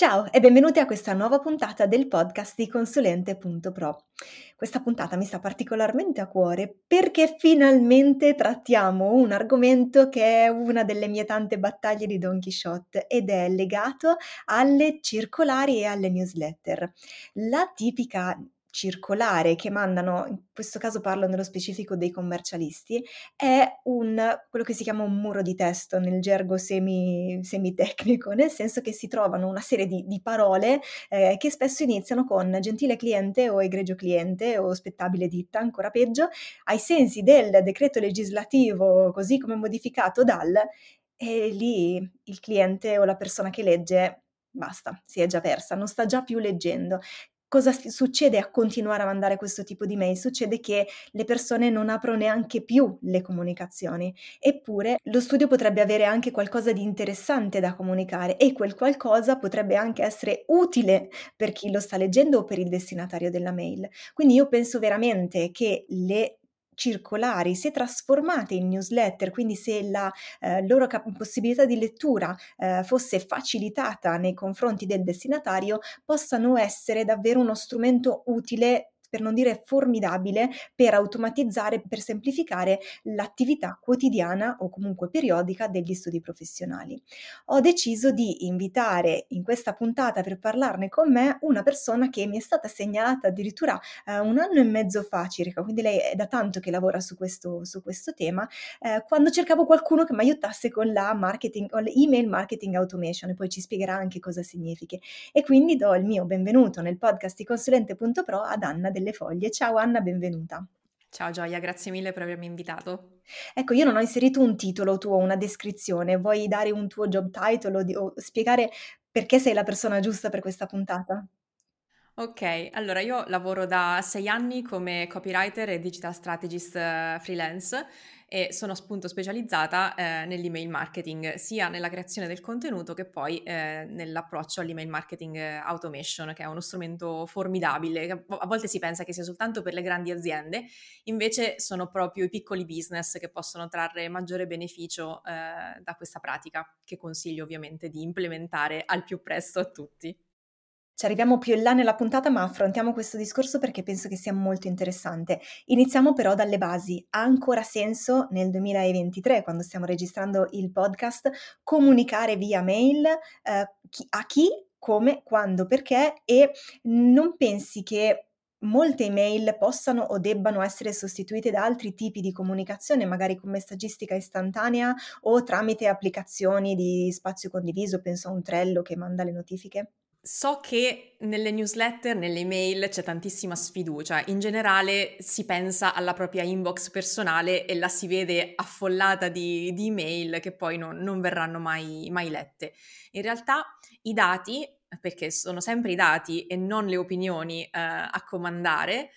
Ciao e benvenuti a questa nuova puntata del podcast di Consulente.pro. Questa puntata mi sta particolarmente a cuore perché finalmente trattiamo un argomento che è una delle mie tante battaglie di Don Chisciotte ed è legato alle circolari e alle newsletter. La tipica circolare che mandano, in questo caso parlo nello specifico dei commercialisti, è quello che si chiama un muro di testo nel gergo semitecnico, nel senso che si trovano una serie di parole che spesso iniziano con gentile cliente o egregio cliente o spettabile ditta, ancora peggio, ai sensi del decreto legislativo così come modificato dal, e lì il cliente o la persona che legge basta, si è già persa, non sta già più leggendo. Cosa succede a continuare a mandare questo tipo di mail? Succede che le persone non aprono neanche più le comunicazioni. Eppure lo studio potrebbe avere anche qualcosa di interessante da comunicare e quel qualcosa potrebbe anche essere utile per chi lo sta leggendo o per il destinatario della mail. Quindi io penso veramente che le circolari, se trasformate in newsletter, quindi se la loro possibilità di lettura fosse facilitata nei confronti del destinatario, possano essere davvero uno strumento utile, per non dire formidabile, per automatizzare, per semplificare l'attività quotidiana o comunque periodica degli studi professionali. Ho deciso di invitare in questa puntata per parlarne con me una persona che mi è stata segnalata addirittura un anno e mezzo fa circa, quindi lei è da tanto che lavora su questo tema, quando cercavo qualcuno che mi aiutasse con la marketing, con l'email marketing automation, e poi ci spiegherà anche cosa significhi. E quindi do il mio benvenuto nel podcast di Consulente.pro ad Anna Delle Foglie. Ciao Anna, benvenuta. Ciao Gioia, grazie mille per avermi invitato. Ecco, io non ho inserito un titolo tuo, una descrizione. Vuoi dare un tuo job title o spiegare perché sei la persona giusta per questa puntata? Ok, allora io lavoro da 6 anni come copywriter e digital strategist freelance e sono appunto specializzata nell'email marketing, sia nella creazione del contenuto che poi nell'approccio all'email marketing automation, che è uno strumento formidabile. A volte si pensa che sia soltanto per le grandi aziende, invece sono proprio i piccoli business che possono trarre maggiore beneficio da questa pratica, che consiglio ovviamente di implementare al più presto a tutti. Ci arriviamo più in là nella puntata, ma affrontiamo questo discorso perché penso che sia molto interessante. Iniziamo però dalle basi. Ha ancora senso nel 2023, quando stiamo registrando il podcast, comunicare via mail a chi, come, quando, perché? E non pensi che molte email possano o debbano essere sostituite da altri tipi di comunicazione, magari con messaggistica istantanea o tramite applicazioni di spazio condiviso, penso a un Trello che manda le notifiche? So che nelle newsletter, nelle email c'è tantissima sfiducia, in generale si pensa alla propria inbox personale e la si vede affollata di email che poi non verranno mai lette. In realtà i dati, perché sono sempre i dati e non le opinioni a comandare,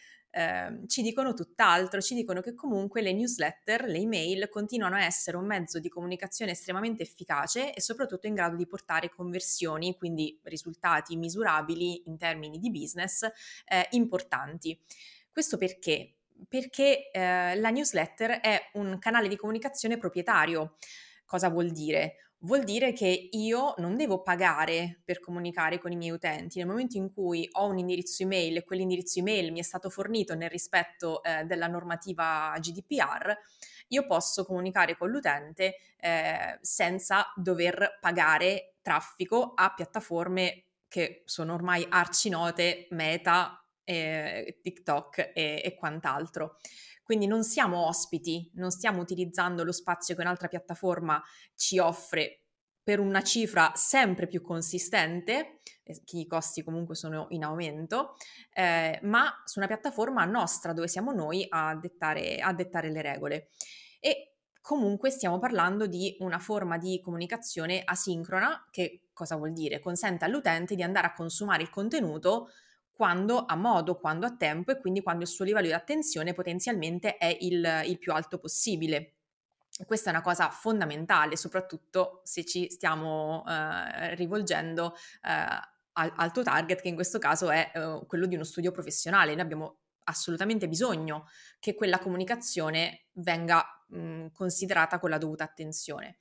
ci dicono tutt'altro, ci dicono che comunque le newsletter, le email continuano a essere un mezzo di comunicazione estremamente efficace e soprattutto in grado di portare conversioni, quindi risultati misurabili in termini di business, importanti. Questo perché? Perché la newsletter è un canale di comunicazione proprietario. Cosa vuol dire? Vuol dire che io non devo pagare per comunicare con i miei utenti. Nel momento in cui ho un indirizzo email e quell'indirizzo email mi è stato fornito nel rispetto della normativa GDPR, io posso comunicare con l'utente senza dover pagare traffico a piattaforme che sono ormai arcinote, Meta, TikTok e quant'altro. Quindi non siamo ospiti, non stiamo utilizzando lo spazio che un'altra piattaforma ci offre per una cifra sempre più consistente, che i costi comunque sono in aumento, ma su una piattaforma nostra dove siamo noi a dettare le regole. E comunque stiamo parlando di una forma di comunicazione asincrona, che cosa vuol dire? Consente all'utente di andare a consumare il contenuto quando ha modo, quando ha tempo e quindi quando il suo livello di attenzione potenzialmente è il più alto possibile. Questa è una cosa fondamentale, soprattutto se ci stiamo rivolgendo al tuo target, che in questo caso è quello di uno studio professionale. Noi abbiamo assolutamente bisogno che quella comunicazione venga considerata con la dovuta attenzione.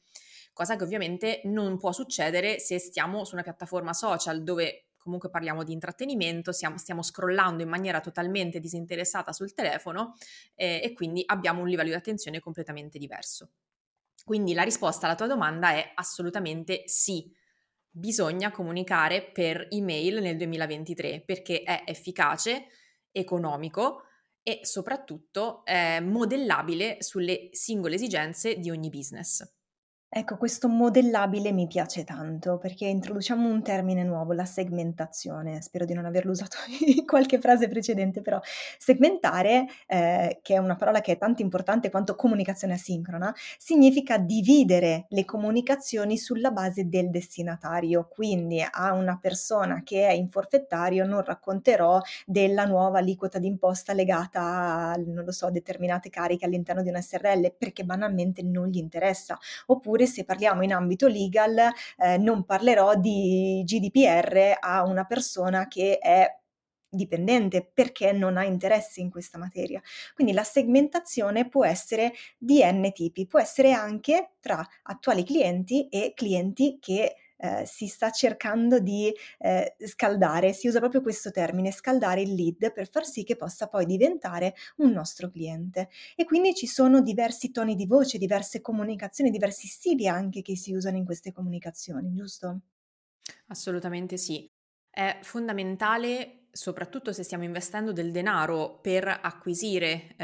cosa che ovviamente non può succedere se stiamo su una piattaforma social dove comunque parliamo di intrattenimento, stiamo scrollando in maniera totalmente disinteressata sul telefono e quindi abbiamo un livello di attenzione completamente diverso. Quindi la risposta alla tua domanda è assolutamente sì. Bisogna comunicare per email nel 2023 perché è efficace, economico e soprattutto modellabile sulle singole esigenze di ogni business. Ecco, questo modellabile mi piace tanto perché introduciamo un termine nuovo, la segmentazione. Spero di non averlo usato in qualche frase precedente, però segmentare, che è una parola che è tanto importante quanto comunicazione asincrona, significa dividere le comunicazioni sulla base del destinatario. Quindi a una persona che è in forfettario non racconterò della nuova aliquota d'imposta legata a, non lo so, determinate cariche all'interno di una SRL perché banalmente non gli interessa. Oppure se parliamo in ambito legal, non parlerò di GDPR a una persona che è dipendente perché non ha interesse in questa materia. Quindi la segmentazione può essere di n tipi, può essere anche tra attuali clienti e clienti che si sta cercando di scaldare. Si usa proprio questo termine, scaldare il lead, per far sì che possa poi diventare un nostro cliente. E quindi ci sono diversi toni di voce, diverse comunicazioni, diversi stili anche che si usano in queste comunicazioni, giusto? Assolutamente sì. È fondamentale, soprattutto se stiamo investendo del denaro per acquisire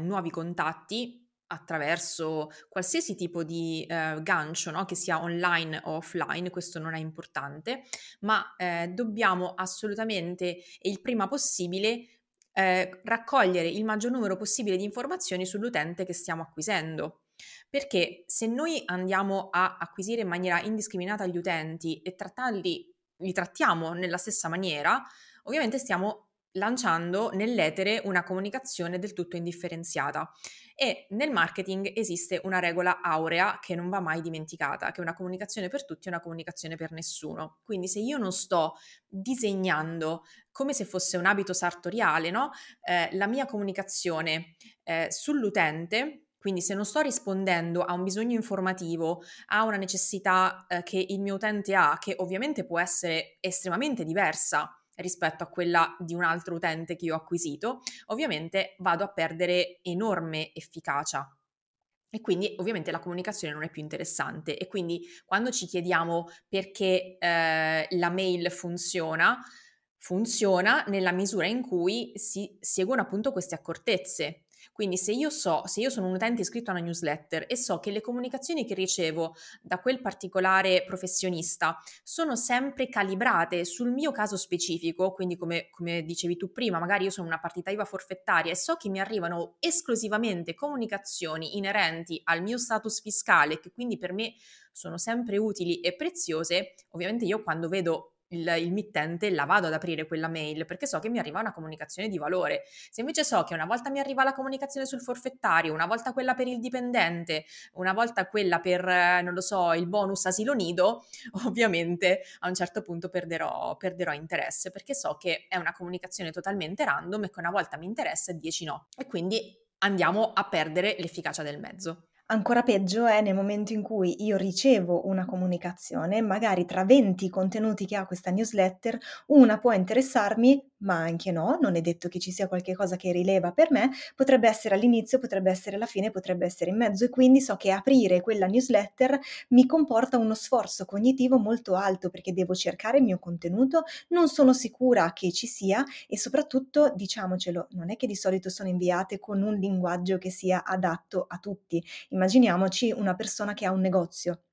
nuovi contatti, attraverso qualsiasi tipo di gancio, no? Che sia online o offline, questo non è importante, ma dobbiamo assolutamente e il prima possibile raccogliere il maggior numero possibile di informazioni sull'utente che stiamo acquisendo. Perché se noi andiamo a acquisire in maniera indiscriminata gli utenti e li trattiamo nella stessa maniera, ovviamente stiamo lanciando nell'etere una comunicazione del tutto indifferenziata. E nel marketing esiste una regola aurea che non va mai dimenticata, che una comunicazione per tutti è una comunicazione per nessuno. Quindi se io non sto disegnando come se fosse un abito sartoriale, no? La mia comunicazione sull'utente, quindi se non sto rispondendo a un bisogno informativo, a una necessità che il mio utente ha, che ovviamente può essere estremamente diversa rispetto a quella di un altro utente che io ho acquisito, ovviamente vado a perdere enorme efficacia e quindi ovviamente la comunicazione non è più interessante. E quindi quando ci chiediamo perché la mail funziona nella misura in cui si seguono appunto queste accortezze. Quindi se io sono un utente iscritto a una newsletter e so che le comunicazioni che ricevo da quel particolare professionista sono sempre calibrate sul mio caso specifico, quindi come dicevi tu prima, magari io sono una partita IVA forfettaria e so che mi arrivano esclusivamente comunicazioni inerenti al mio status fiscale, che quindi per me sono sempre utili e preziose, ovviamente io quando vedo il mittente la vado ad aprire quella mail perché so che mi arriva una comunicazione di valore. Se invece so che una volta mi arriva la comunicazione sul forfettario, una volta quella per il dipendente, una volta quella per, non lo so, il bonus asilo nido, ovviamente a un certo punto perderò interesse perché so che è una comunicazione totalmente random e che una volta mi interessa e 10 no. E quindi andiamo a perdere l'efficacia del mezzo. Ancora peggio è nel momento in cui io ricevo una comunicazione, magari tra 20 contenuti che ha questa newsletter, una può interessarmi, ma anche no, non è detto che ci sia qualche cosa che rileva per me, potrebbe essere all'inizio, potrebbe essere alla fine, potrebbe essere in mezzo, e quindi so che aprire quella newsletter mi comporta uno sforzo cognitivo molto alto perché devo cercare il mio contenuto, non sono sicura che ci sia e soprattutto, diciamocelo, non è che di solito sono inviate con un linguaggio che sia adatto a tutti. Immaginiamoci una persona che ha un negozio,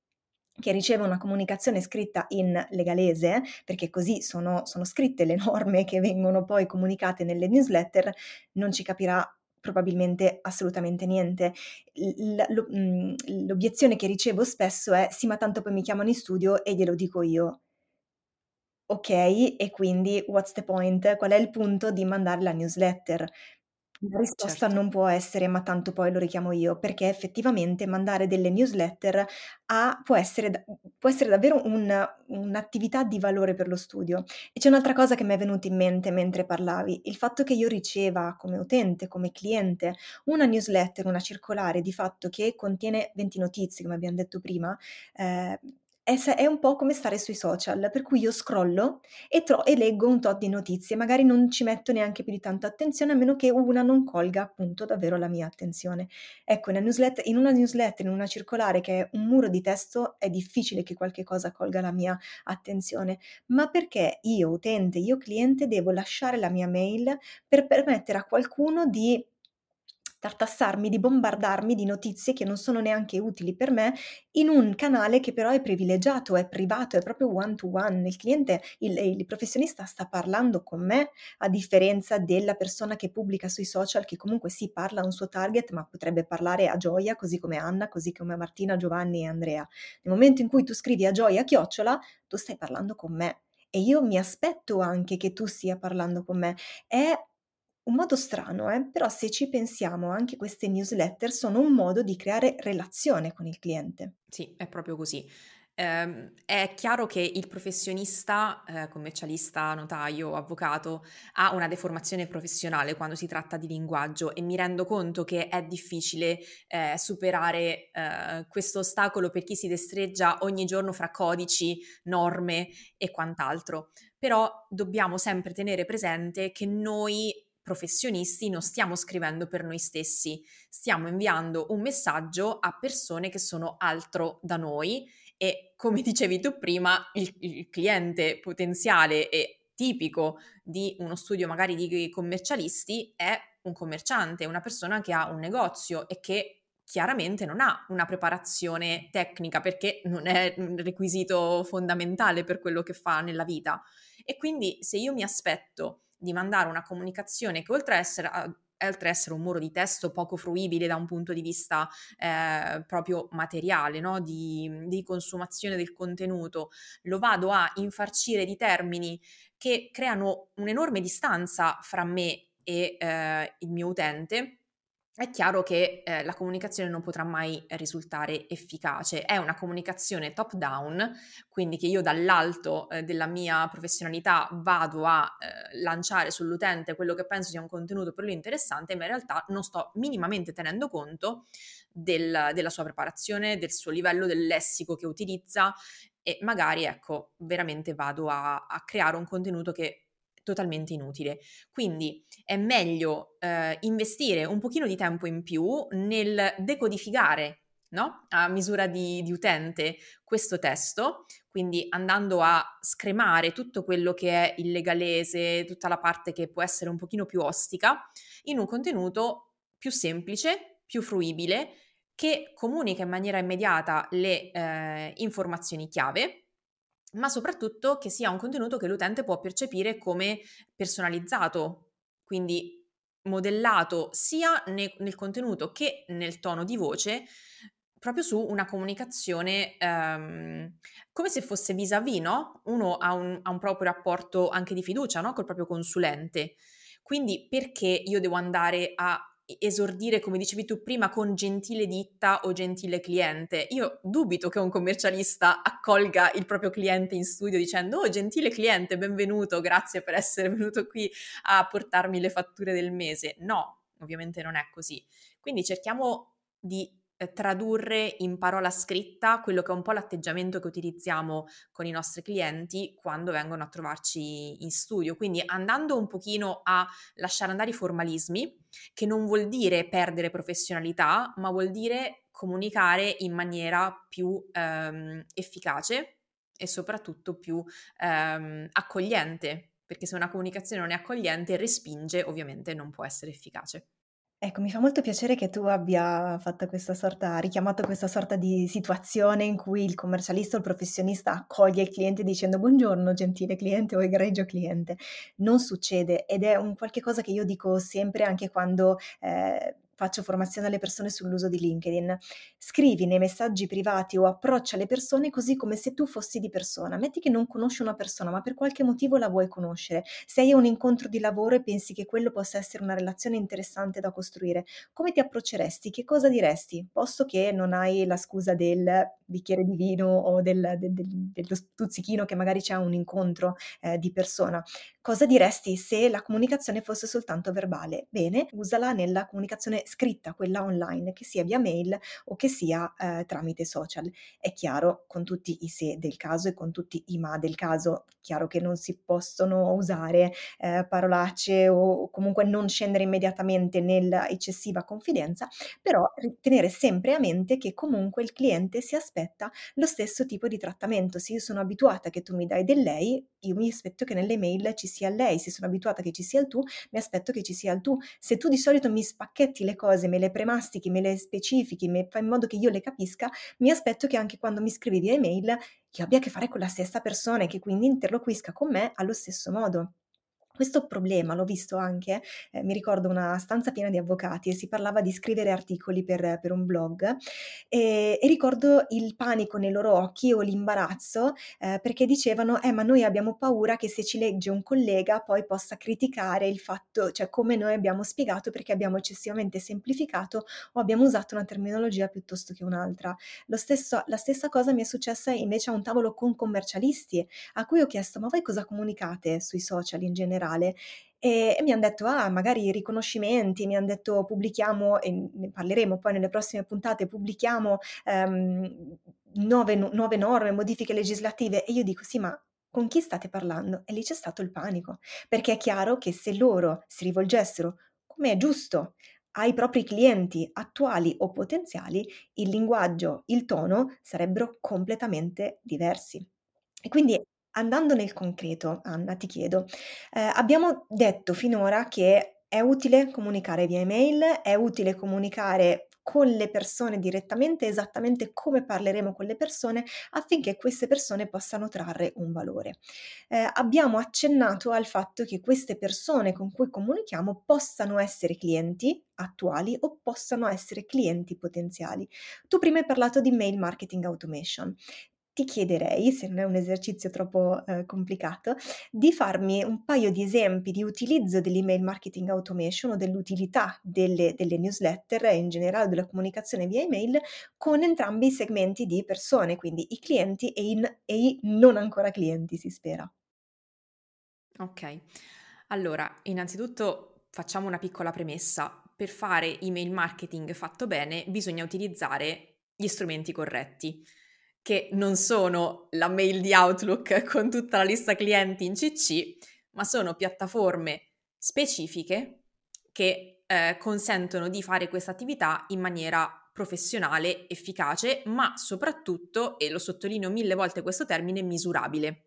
che riceve una comunicazione scritta in legalese, perché così sono scritte le norme che vengono poi comunicate nelle newsletter, non ci capirà probabilmente assolutamente niente. L'obiezione che ricevo spesso è: sì, ma tanto poi mi chiamano in studio e glielo dico io. Ok, e quindi what's the point? Qual è il punto di mandare la newsletter? La risposta Certo. non può essere ma tanto poi lo richiamo io, perché effettivamente mandare delle newsletter può essere davvero un'attività di valore per lo studio. E c'è un'altra cosa che mi è venuta in mente mentre parlavi, il fatto che io riceva come utente, come cliente, una newsletter, una circolare di fatto che contiene 20 notizie, come abbiamo detto prima, è un po' come stare sui social, per cui io scrollo e leggo un tot di notizie, magari non ci metto neanche più di tanta attenzione, a meno che una non colga appunto davvero la mia attenzione. Ecco, in una newsletter, in una circolare che è un muro di testo, è difficile che qualche cosa colga la mia attenzione, ma perché io utente, io cliente, devo lasciare la mia mail per permettere a qualcuno di tartassarmi, di bombardarmi di notizie che non sono neanche utili per me, in un canale che però è privilegiato, è privato, è proprio one to one. Il cliente, il professionista sta parlando con me, a differenza della persona che pubblica sui social, che comunque si parla a un suo target, ma potrebbe parlare a Gioia, così come Anna, così come Martina, Giovanni e Andrea. Nel momento in cui tu scrivi a Gioia @ tu stai parlando con me e io mi aspetto anche che tu stia parlando con me. È un modo strano, però se ci pensiamo, anche queste newsletter sono un modo di creare relazione con il cliente. Sì, è proprio così. È chiaro che il professionista, commercialista, notaio, avvocato, ha una deformazione professionale quando si tratta di linguaggio, e mi rendo conto che è difficile superare questo ostacolo per chi si destreggia ogni giorno fra codici, norme e quant'altro. Però dobbiamo sempre tenere presente che noi professionisti non stiamo scrivendo per noi stessi, stiamo inviando un messaggio a persone che sono altro da noi, e come dicevi tu prima il cliente potenziale e tipico di uno studio magari di commercialisti è un commerciante, una persona che ha un negozio e che chiaramente non ha una preparazione tecnica, perché non è un requisito fondamentale per quello che fa nella vita. E quindi se io mi aspetto di mandare una comunicazione che oltre a essere un muro di testo poco fruibile da un punto di vista proprio materiale, no? di consumazione del contenuto, lo vado a infarcire di termini che creano un'enorme distanza fra me e il mio utente, è chiaro che la comunicazione non potrà mai risultare efficace. È una comunicazione top down, quindi che io dall'alto della mia professionalità vado a lanciare sull'utente quello che penso sia un contenuto per lui interessante, ma in realtà non sto minimamente tenendo conto della sua preparazione, del suo livello, del lessico che utilizza, e magari ecco veramente vado a creare un contenuto che totalmente inutile. Quindi è meglio investire un pochino di tempo in più nel decodificare, no? A misura di utente questo testo, quindi andando a scremare tutto quello che è il legalese, tutta la parte che può essere un pochino più ostica, in un contenuto più semplice, più fruibile, che comunica in maniera immediata le informazioni chiave, ma soprattutto che sia un contenuto che l'utente può percepire come personalizzato, quindi modellato sia nel contenuto che nel tono di voce, proprio su una comunicazione come se fosse vis-à-vis, no? Uno ha un proprio rapporto anche di fiducia, no? Col proprio consulente. Quindi perché io devo andare a esordire, come dicevi tu prima, con gentile ditta o gentile cliente? Io dubito che un commercialista accolga il proprio cliente in studio dicendo: "Oh, gentile cliente, benvenuto, grazie per essere venuto qui a portarmi le fatture del mese". No, ovviamente non è così. Quindi cerchiamo di tradurre in parola scritta quello che è un po' l'atteggiamento che utilizziamo con i nostri clienti quando vengono a trovarci in studio, quindi andando un pochino a lasciare andare i formalismi, che non vuol dire perdere professionalità, ma vuol dire comunicare in maniera più efficace e soprattutto più accogliente, perché se una comunicazione non è accogliente, respinge, ovviamente non può essere efficace. Ecco, mi fa molto piacere che tu abbia fatto richiamato questa sorta di situazione in cui il commercialista o il professionista accoglie il cliente dicendo: "Buongiorno, gentile cliente o egregio cliente". Non succede, ed è un qualche cosa che io dico sempre, anche quando faccio formazione alle persone sull'uso di LinkedIn. Scrivi nei messaggi privati o approccia le persone così come se tu fossi di persona. Metti che non conosci una persona, ma per qualche motivo la vuoi conoscere. Sei a un incontro di lavoro e pensi che quello possa essere una relazione interessante da costruire. Come ti approcceresti? Che cosa diresti? Posto che non hai la scusa del bicchiere di vino o dello stuzzichino che magari c'è a un incontro di persona. Cosa diresti se la comunicazione fosse soltanto verbale? Bene, usala nella comunicazione scritta, quella online, che sia via mail o che sia tramite social. È chiaro, con tutti i se del caso e con tutti i ma del caso, chiaro che non si possono usare parolacce o comunque non scendere immediatamente nell'eccessiva confidenza, però tenere sempre a mente che comunque il cliente si aspetta lo stesso tipo di trattamento. Se io sono abituata che tu mi dai del lei, io mi aspetto che nelle mail ci sia lei, se sono abituata che ci sia il tu, mi aspetto che ci sia il tu. Se tu di solito mi spacchetti le cose, me le premastichi, me le specifichi, fai in modo che io le capisca, mi aspetto che anche quando mi scrivi via email io abbia a che fare con la stessa persona e che quindi interloquisca con me allo stesso modo. Questo problema l'ho visto anche, mi ricordo una stanza piena di avvocati e si parlava di scrivere articoli per un blog e ricordo il panico nei loro occhi o l'imbarazzo perché dicevano ma noi abbiamo paura che se ci legge un collega poi possa criticare il fatto, cioè come noi abbiamo spiegato perché abbiamo eccessivamente semplificato o abbiamo usato una terminologia piuttosto che un'altra. La stessa cosa mi è successa invece a un tavolo con commercialisti a cui ho chiesto ma voi cosa comunicate sui social in generale? E mi hanno detto magari riconoscimenti, mi hanno detto pubblichiamo, e ne parleremo poi nelle prossime puntate, pubblichiamo nuove norme, modifiche legislative, e io dico sì, ma con chi state parlando? E lì c'è stato il panico, perché è chiaro che se loro si rivolgessero, come è giusto, ai propri clienti attuali o potenziali, il linguaggio, il tono sarebbero completamente diversi. E quindi andando nel concreto, Anna, ti chiedo, abbiamo detto finora che è utile comunicare via email, è utile comunicare con le persone direttamente, esattamente come parleremo con le persone affinché queste persone possano trarre un valore. Abbiamo accennato al fatto che queste persone con cui comunichiamo possano essere clienti attuali o possano essere clienti potenziali. Tu prima hai parlato di mail marketing automation. Ti chiederei, se non è un esercizio troppo complicato, di farmi un paio di esempi di utilizzo dell'email marketing automation o dell'utilità delle newsletter e in generale della comunicazione via email con entrambi i segmenti di persone, quindi i clienti e i non ancora clienti, si spera. Ok, allora innanzitutto facciamo una piccola premessa. Per fare email marketing fatto bene bisogna utilizzare gli strumenti corretti, che non sono la mail di Outlook con tutta la lista clienti in CC, ma sono piattaforme specifiche che consentono di fare questa attività in maniera professionale, efficace, ma soprattutto, e lo sottolineo 1000 volte questo termine, misurabile.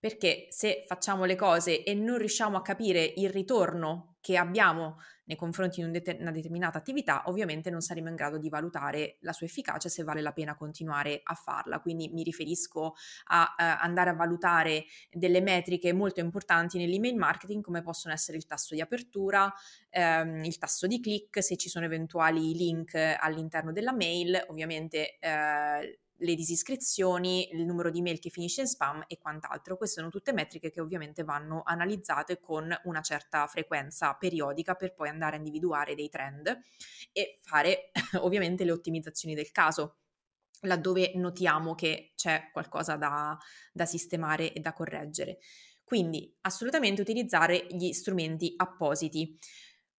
Perché se facciamo le cose e non riusciamo a capire il ritorno che abbiamo nei confronti di una determinata attività, ovviamente non saremo in grado di valutare la sua efficacia, se vale la pena continuare a farla. Quindi mi riferisco a andare a valutare delle metriche molto importanti nell'email marketing, come possono essere il tasso di apertura, il tasso di click, se ci sono eventuali link all'interno della mail, ovviamente le disiscrizioni, il numero di mail che finisce in spam e quant'altro. Queste sono tutte metriche che ovviamente vanno analizzate con una certa frequenza periodica per poi andare a individuare dei trend e fare ovviamente le ottimizzazioni del caso, laddove notiamo che c'è qualcosa da sistemare e da correggere. Quindi assolutamente utilizzare gli strumenti appositi.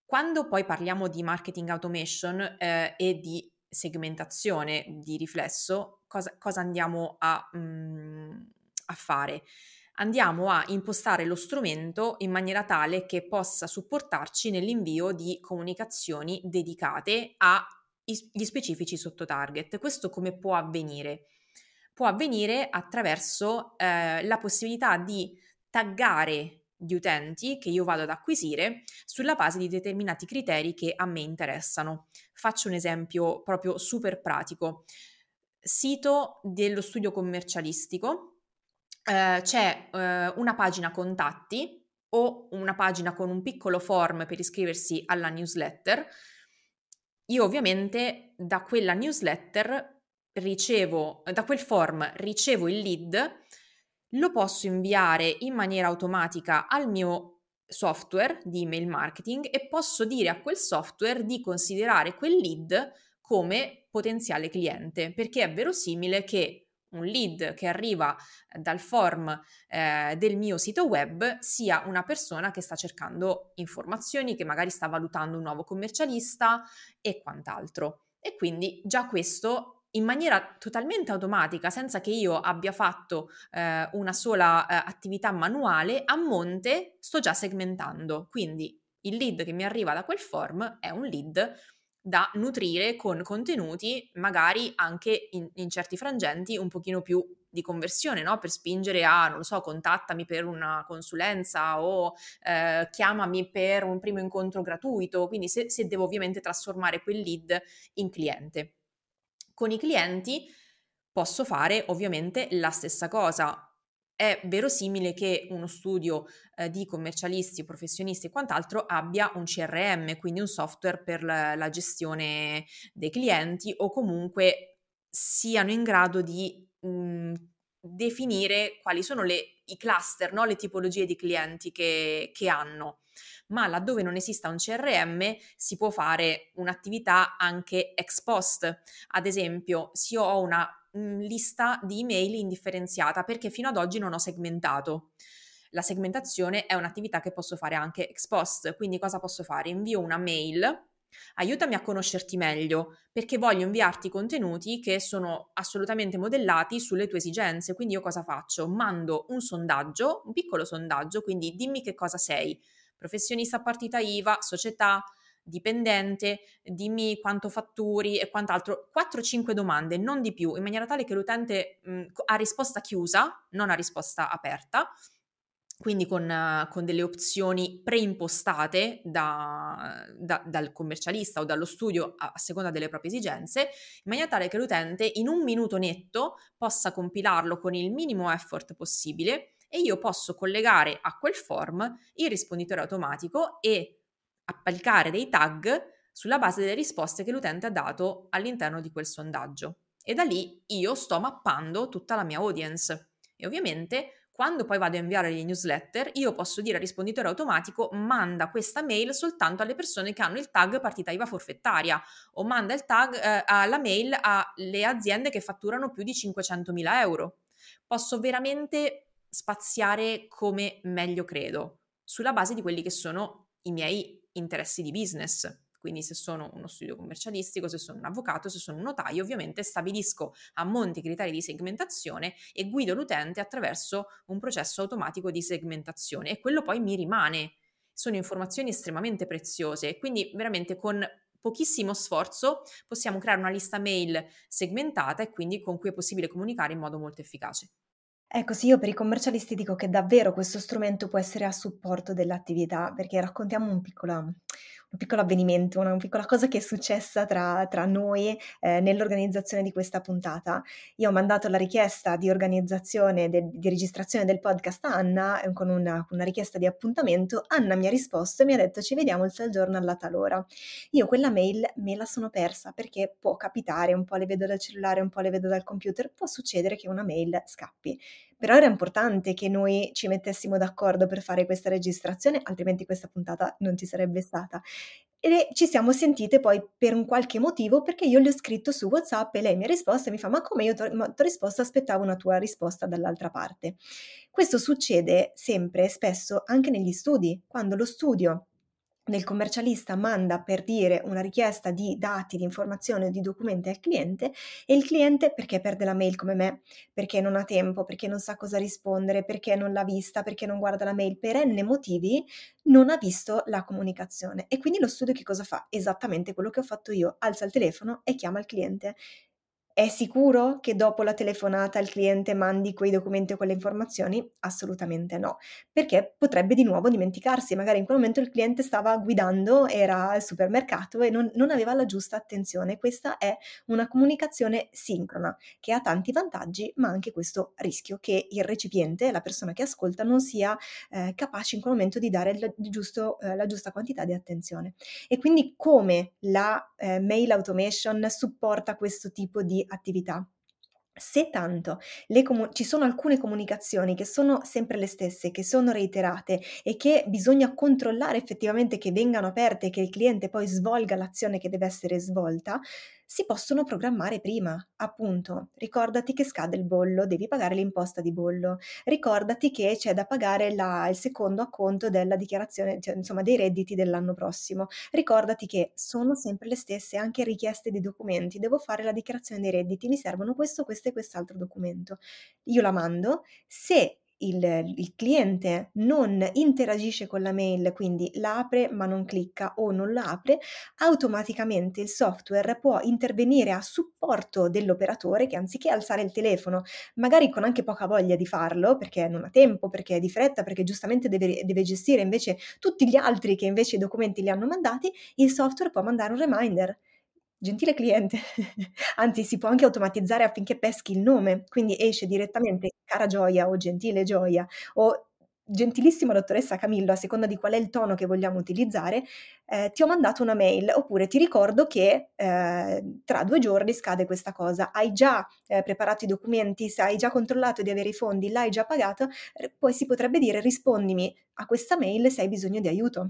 Quando poi parliamo di marketing automation e di segmentazione di riflesso, cosa andiamo a fare? Andiamo a impostare lo strumento in maniera tale che possa supportarci nell'invio di comunicazioni dedicate agli specifici sottotarget. Questo come può avvenire? Può avvenire attraverso la possibilità di taggare gli utenti che io vado ad acquisire sulla base di determinati criteri che a me interessano. Faccio un esempio proprio super pratico. Sito dello studio commercialistico, c'è una pagina contatti o una pagina con un piccolo form per iscriversi alla newsletter Io ovviamente da quella newsletter ricevo, da quel form ricevo il lead, lo posso inviare in maniera automatica al mio software di email marketing e posso dire a quel software di considerare quel lead come potenziale cliente, perché è verosimile che un lead che arriva dal form del mio sito web sia una persona che sta cercando informazioni, che magari sta valutando un nuovo commercialista e quant'altro. E quindi già questo in maniera totalmente automatica, senza che io abbia fatto una sola attività manuale, a monte sto già segmentando. Quindi il lead che mi arriva da quel form è un lead da nutrire con contenuti, magari anche in certi frangenti un pochino più di conversione, no? Per spingere a, non lo so, contattami per una consulenza o chiamami per un primo incontro gratuito, quindi se devo ovviamente trasformare quel lead in cliente. Con i clienti posso fare ovviamente la stessa cosa. È verosimile che uno studio di commercialisti, professionisti e quant'altro abbia un CRM, quindi un software per la gestione dei clienti, o comunque siano in grado di definire quali sono i cluster, no? Le tipologie di clienti che hanno. Ma laddove non esista un CRM si può fare un'attività anche ex post. Ad esempio, se io ho una lista di email indifferenziata perché fino ad oggi non ho segmentato, la segmentazione è un'attività che posso fare anche ex post. Quindi cosa posso fare? Invio una mail: aiutami a conoscerti meglio, perché voglio inviarti contenuti che sono assolutamente modellati sulle tue esigenze. Quindi io cosa faccio? Mando un sondaggio, un piccolo sondaggio, quindi dimmi che cosa sei: professionista, partita IVA, società, dipendente, dimmi quanto fatturi e quant'altro. 4-5 domande, non di più, in maniera tale che l'utente ha risposta chiusa, non ha risposta aperta, quindi con delle opzioni preimpostate dal commercialista o dallo studio a seconda delle proprie esigenze, in maniera tale che l'utente in un minuto netto possa compilarlo con il minimo effort possibile. E io posso collegare a quel form il risponditore automatico e applicare dei tag sulla base delle risposte che l'utente ha dato all'interno di quel sondaggio. E da lì io sto mappando tutta la mia audience. E ovviamente quando poi vado a inviare le newsletter, io posso dire al risponditore automatico: manda questa mail soltanto alle persone che hanno il tag partita IVA forfettaria, o manda il tag alla mail alle aziende che fatturano più di 500.000 euro. Posso veramente spaziare come meglio credo, sulla base di quelli che sono i miei interessi di business. Quindi se sono uno studio commercialistico, se sono un avvocato, se sono un notaio, ovviamente stabilisco a monte i criteri di segmentazione e guido l'utente attraverso un processo automatico di segmentazione, e quello poi mi rimane. Sono informazioni estremamente preziose, e quindi veramente con pochissimo sforzo possiamo creare una lista mail segmentata e quindi con cui è possibile comunicare in modo molto efficace. Ecco, sì, io per i commercialisti dico che davvero questo strumento può essere a supporto dell'attività, perché raccontiamo un piccolo avvenimento, una piccola cosa che è successa tra noi nell'organizzazione di questa puntata. Io ho mandato la richiesta di organizzazione, di registrazione del podcast a Anna, con una richiesta di appuntamento. Anna mi ha risposto e mi ha detto: ci vediamo il tal giorno alla tal ora. Io quella mail me la sono persa, perché può capitare, un po' le vedo dal cellulare, un po' le vedo dal computer, può succedere che una mail scappi. Però era importante che noi ci mettessimo d'accordo per fare questa registrazione, altrimenti questa puntata non ci sarebbe stata. E ci siamo sentite poi per un qualche motivo, perché io le ho scritto su WhatsApp e lei mi ha risposto e mi fa: ma come, io ti ho risposto, aspettavo una tua risposta dall'altra parte. Questo succede sempre e spesso anche negli studi, quando lo studio del commercialista manda, per dire, una richiesta di dati, di informazioni o di documenti al cliente, e il cliente, perché perde la mail come me, perché non ha tempo, perché non sa cosa rispondere, perché non l'ha vista, perché non guarda la mail, per n motivi non ha visto la comunicazione. E quindi lo studio che cosa fa? Esattamente quello che ho fatto io: alza il telefono e chiama il cliente. È sicuro che dopo la telefonata il cliente mandi quei documenti o quelle informazioni? Assolutamente no, perché potrebbe di nuovo dimenticarsi. Magari in quel momento il cliente stava guidando, era al supermercato e non aveva la giusta attenzione. Questa è una comunicazione sincrona che ha tanti vantaggi, ma anche questo rischio che il recipiente, la persona che ascolta, non sia capace in quel momento di dare la giusta quantità di attenzione. E quindi come la mail automation supporta questo tipo di attività? Se tanto ci sono alcune comunicazioni che sono sempre le stesse, che sono reiterate e che bisogna controllare effettivamente che vengano aperte e che il cliente poi svolga l'azione che deve essere svolta, si possono programmare prima. Appunto, ricordati che scade il bollo, devi pagare l'imposta di bollo, ricordati che c'è da pagare il secondo acconto della dichiarazione, cioè, insomma, dei redditi dell'anno prossimo, ricordati che sono sempre le stesse anche richieste di documenti, devo fare la dichiarazione dei redditi, mi servono questo e quest'altro documento, io la mando. Se il cliente non interagisce con la mail, quindi la apre ma non clicca o non la apre, automaticamente il software può intervenire a supporto dell'operatore che, anziché alzare il telefono, magari con anche poca voglia di farlo perché non ha tempo, perché è di fretta, perché giustamente deve gestire invece tutti gli altri che invece i documenti li hanno mandati, il software può mandare un reminder. Gentile cliente, anzi si può anche automatizzare affinché peschi il nome, quindi esce direttamente cara Gioia o gentile Gioia o gentilissima dottoressa Camillo, a seconda di qual è il tono che vogliamo utilizzare, ti ho mandato una mail, oppure ti ricordo che tra 2 giorni scade questa cosa, hai già preparato i documenti, hai già controllato di avere i fondi, l'hai già pagato, poi si potrebbe dire rispondimi a questa mail se hai bisogno di aiuto.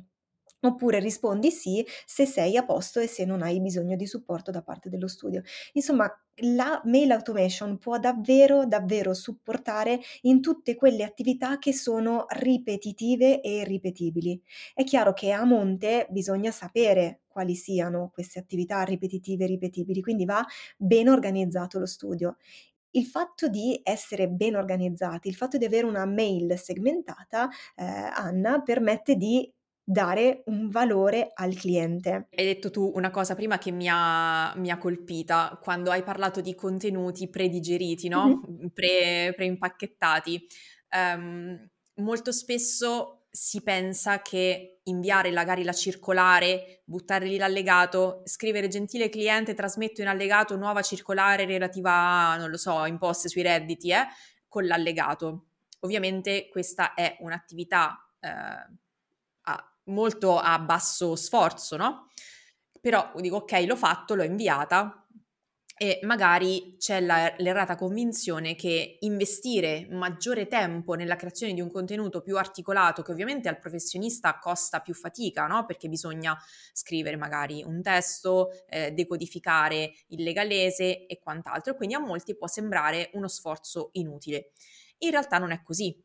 Oppure rispondi sì se sei a posto e se non hai bisogno di supporto da parte dello studio. Insomma, la mail automation può davvero supportare in tutte quelle attività che sono ripetitive e ripetibili. È chiaro che a monte bisogna sapere quali siano queste attività ripetitive e ripetibili, quindi va ben organizzato lo studio. Il fatto di essere ben organizzati, il fatto di avere una mail segmentata, Anna, permette di dare un valore al cliente. Hai detto tu una cosa prima che mi ha colpita quando hai parlato di contenuti predigeriti, no? Mm-hmm. Preimpacchettati. Molto spesso si pensa che inviare magari la circolare, buttare lì l'allegato, scrivere gentile cliente, trasmetto in allegato nuova circolare relativa a, non lo so, imposte sui redditi, con l'allegato. Ovviamente questa è un'attività molto a basso sforzo, no? Però dico ok, l'ho fatto, l'ho inviata, e magari c'è l'errata convinzione che investire maggiore tempo nella creazione di un contenuto più articolato, che ovviamente al professionista costa più fatica, no? Perché bisogna scrivere magari un testo, decodificare il legalese e quant'altro, e quindi a molti può sembrare uno sforzo inutile. In realtà non è così.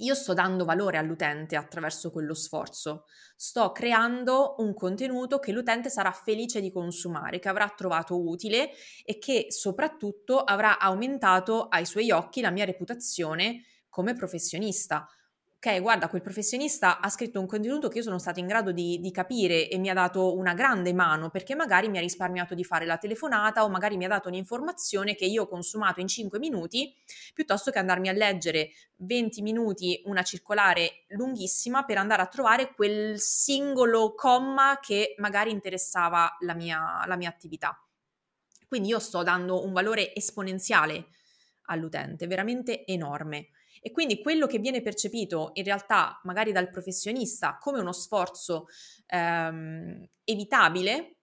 Io sto dando valore all'utente attraverso quello sforzo, sto creando un contenuto che l'utente sarà felice di consumare, che avrà trovato utile e che soprattutto avrà aumentato ai suoi occhi la mia reputazione come professionista. Ok, guarda, quel professionista ha scritto un contenuto che io sono stato in grado di capire e mi ha dato una grande mano, perché magari mi ha risparmiato di fare la telefonata o magari mi ha dato un'informazione che io ho consumato in 5 minuti piuttosto che andarmi a leggere 20 minuti una circolare lunghissima per andare a trovare quel singolo comma che magari interessava la mia attività. Quindi io sto dando un valore esponenziale all'utente, veramente enorme. E quindi quello che viene percepito in realtà magari dal professionista come uno sforzo evitabile,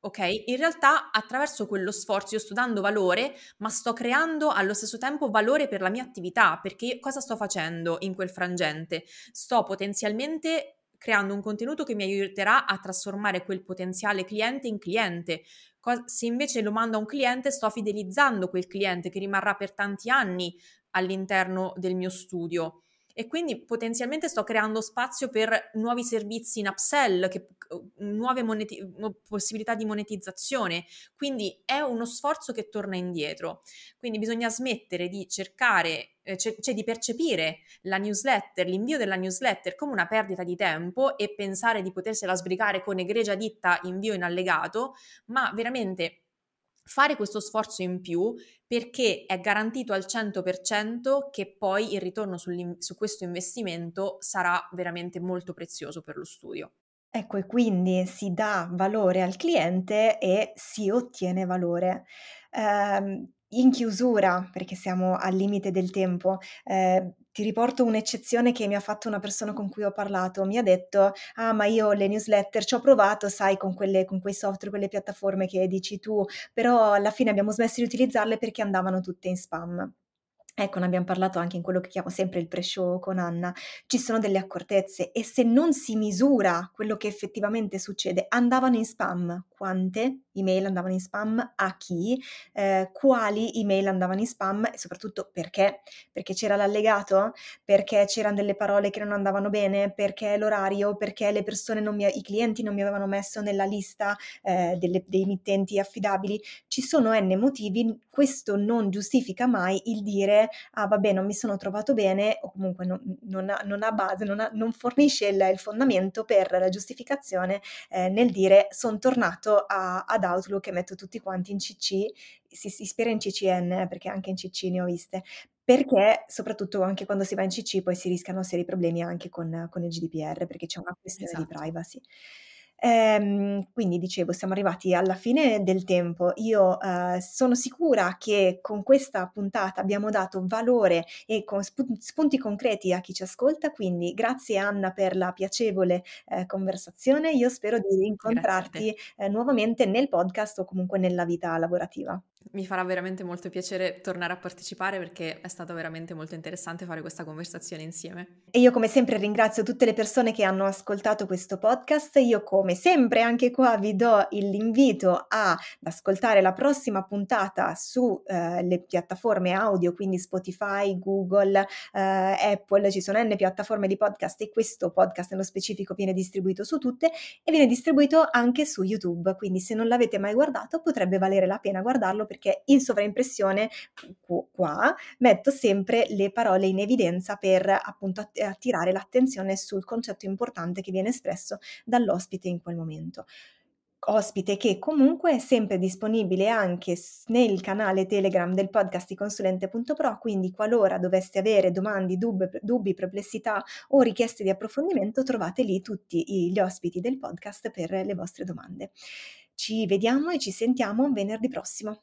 ok? In realtà attraverso quello sforzo io sto dando valore, ma sto creando allo stesso tempo valore per la mia attività, perché io cosa sto facendo in quel frangente? Sto potenzialmente creando un contenuto che mi aiuterà a trasformare quel potenziale cliente in cliente. Se invece lo mando a un cliente, sto fidelizzando quel cliente che rimarrà per tanti anni all'interno del mio studio, e quindi potenzialmente sto creando spazio per nuovi servizi in upsell, nuove possibilità di monetizzazione, quindi è uno sforzo che torna indietro. Quindi bisogna smettere di cercare, di percepire la newsletter, l'invio della newsletter come una perdita di tempo e pensare di potersela sbrigare con egregia ditta invio in allegato, ma veramente fare questo sforzo in più, perché è garantito al 100% che poi il ritorno su questo investimento sarà veramente molto prezioso per lo studio. Ecco, e quindi si dà valore al cliente e si ottiene valore. In chiusura, perché siamo al limite del tempo, ti riporto un'eccezione che mi ha fatto una persona con cui ho parlato. Mi ha detto: ah, ma io le newsletter ci ho provato, sai, con quei software, quelle piattaforme che dici tu, però alla fine abbiamo smesso di utilizzarle perché andavano tutte in spam. Ecco, ne abbiamo parlato anche in quello che chiamo sempre il pre-show con Anna. Ci sono delle accortezze, e se non si misura quello che effettivamente succede, andavano in spam. Quante email andavano in spam? A chi? Quali email andavano in spam? E soprattutto perché? Perché c'era l'allegato? Perché c'erano delle parole che non andavano bene? Perché l'orario? Perché le persone i clienti non mi avevano messo nella lista dei mittenti affidabili? Ci sono n motivi. Questo non giustifica mai il dire: ah vabbè, non mi sono trovato bene, o comunque non ha base, non fornisce il fondamento per la giustificazione nel dire sono tornato ad Outlook e metto tutti quanti in CC, si spera in CCN, perché anche in CC ne ho viste, perché soprattutto anche quando si va in CC poi si rischiano seri problemi anche con il GDPR, perché c'è una questione esatto. di privacy. Quindi dicevo, siamo arrivati alla fine del tempo. Io sono sicura che con questa puntata abbiamo dato valore e con spunti concreti a chi ci ascolta, quindi grazie Anna per la piacevole conversazione. Io spero di rincontrarti nuovamente nel podcast o comunque nella vita lavorativa. Mi farà veramente molto piacere tornare a partecipare, perché è stato veramente molto interessante fare questa conversazione insieme. E io come sempre ringrazio tutte le persone che hanno ascoltato questo podcast. Io come sempre anche qua vi do l'invito ad ascoltare la prossima puntata su le piattaforme audio, quindi Spotify, Google, Apple, ci sono n piattaforme di podcast, e questo podcast nello specifico viene distribuito su tutte e viene distribuito anche su YouTube, quindi se non l'avete mai guardato potrebbe valere la pena guardarlo, perché in sovraimpressione qua metto sempre le parole in evidenza per appunto attirare l'attenzione sul concetto importante che viene espresso dall'ospite in quel momento. Ospite che comunque è sempre disponibile anche nel canale Telegram del podcast Consulente.pro, quindi qualora doveste avere domande, dubbi, perplessità o richieste di approfondimento, trovate lì tutti gli ospiti del podcast per le vostre domande. Ci vediamo e ci sentiamo venerdì prossimo.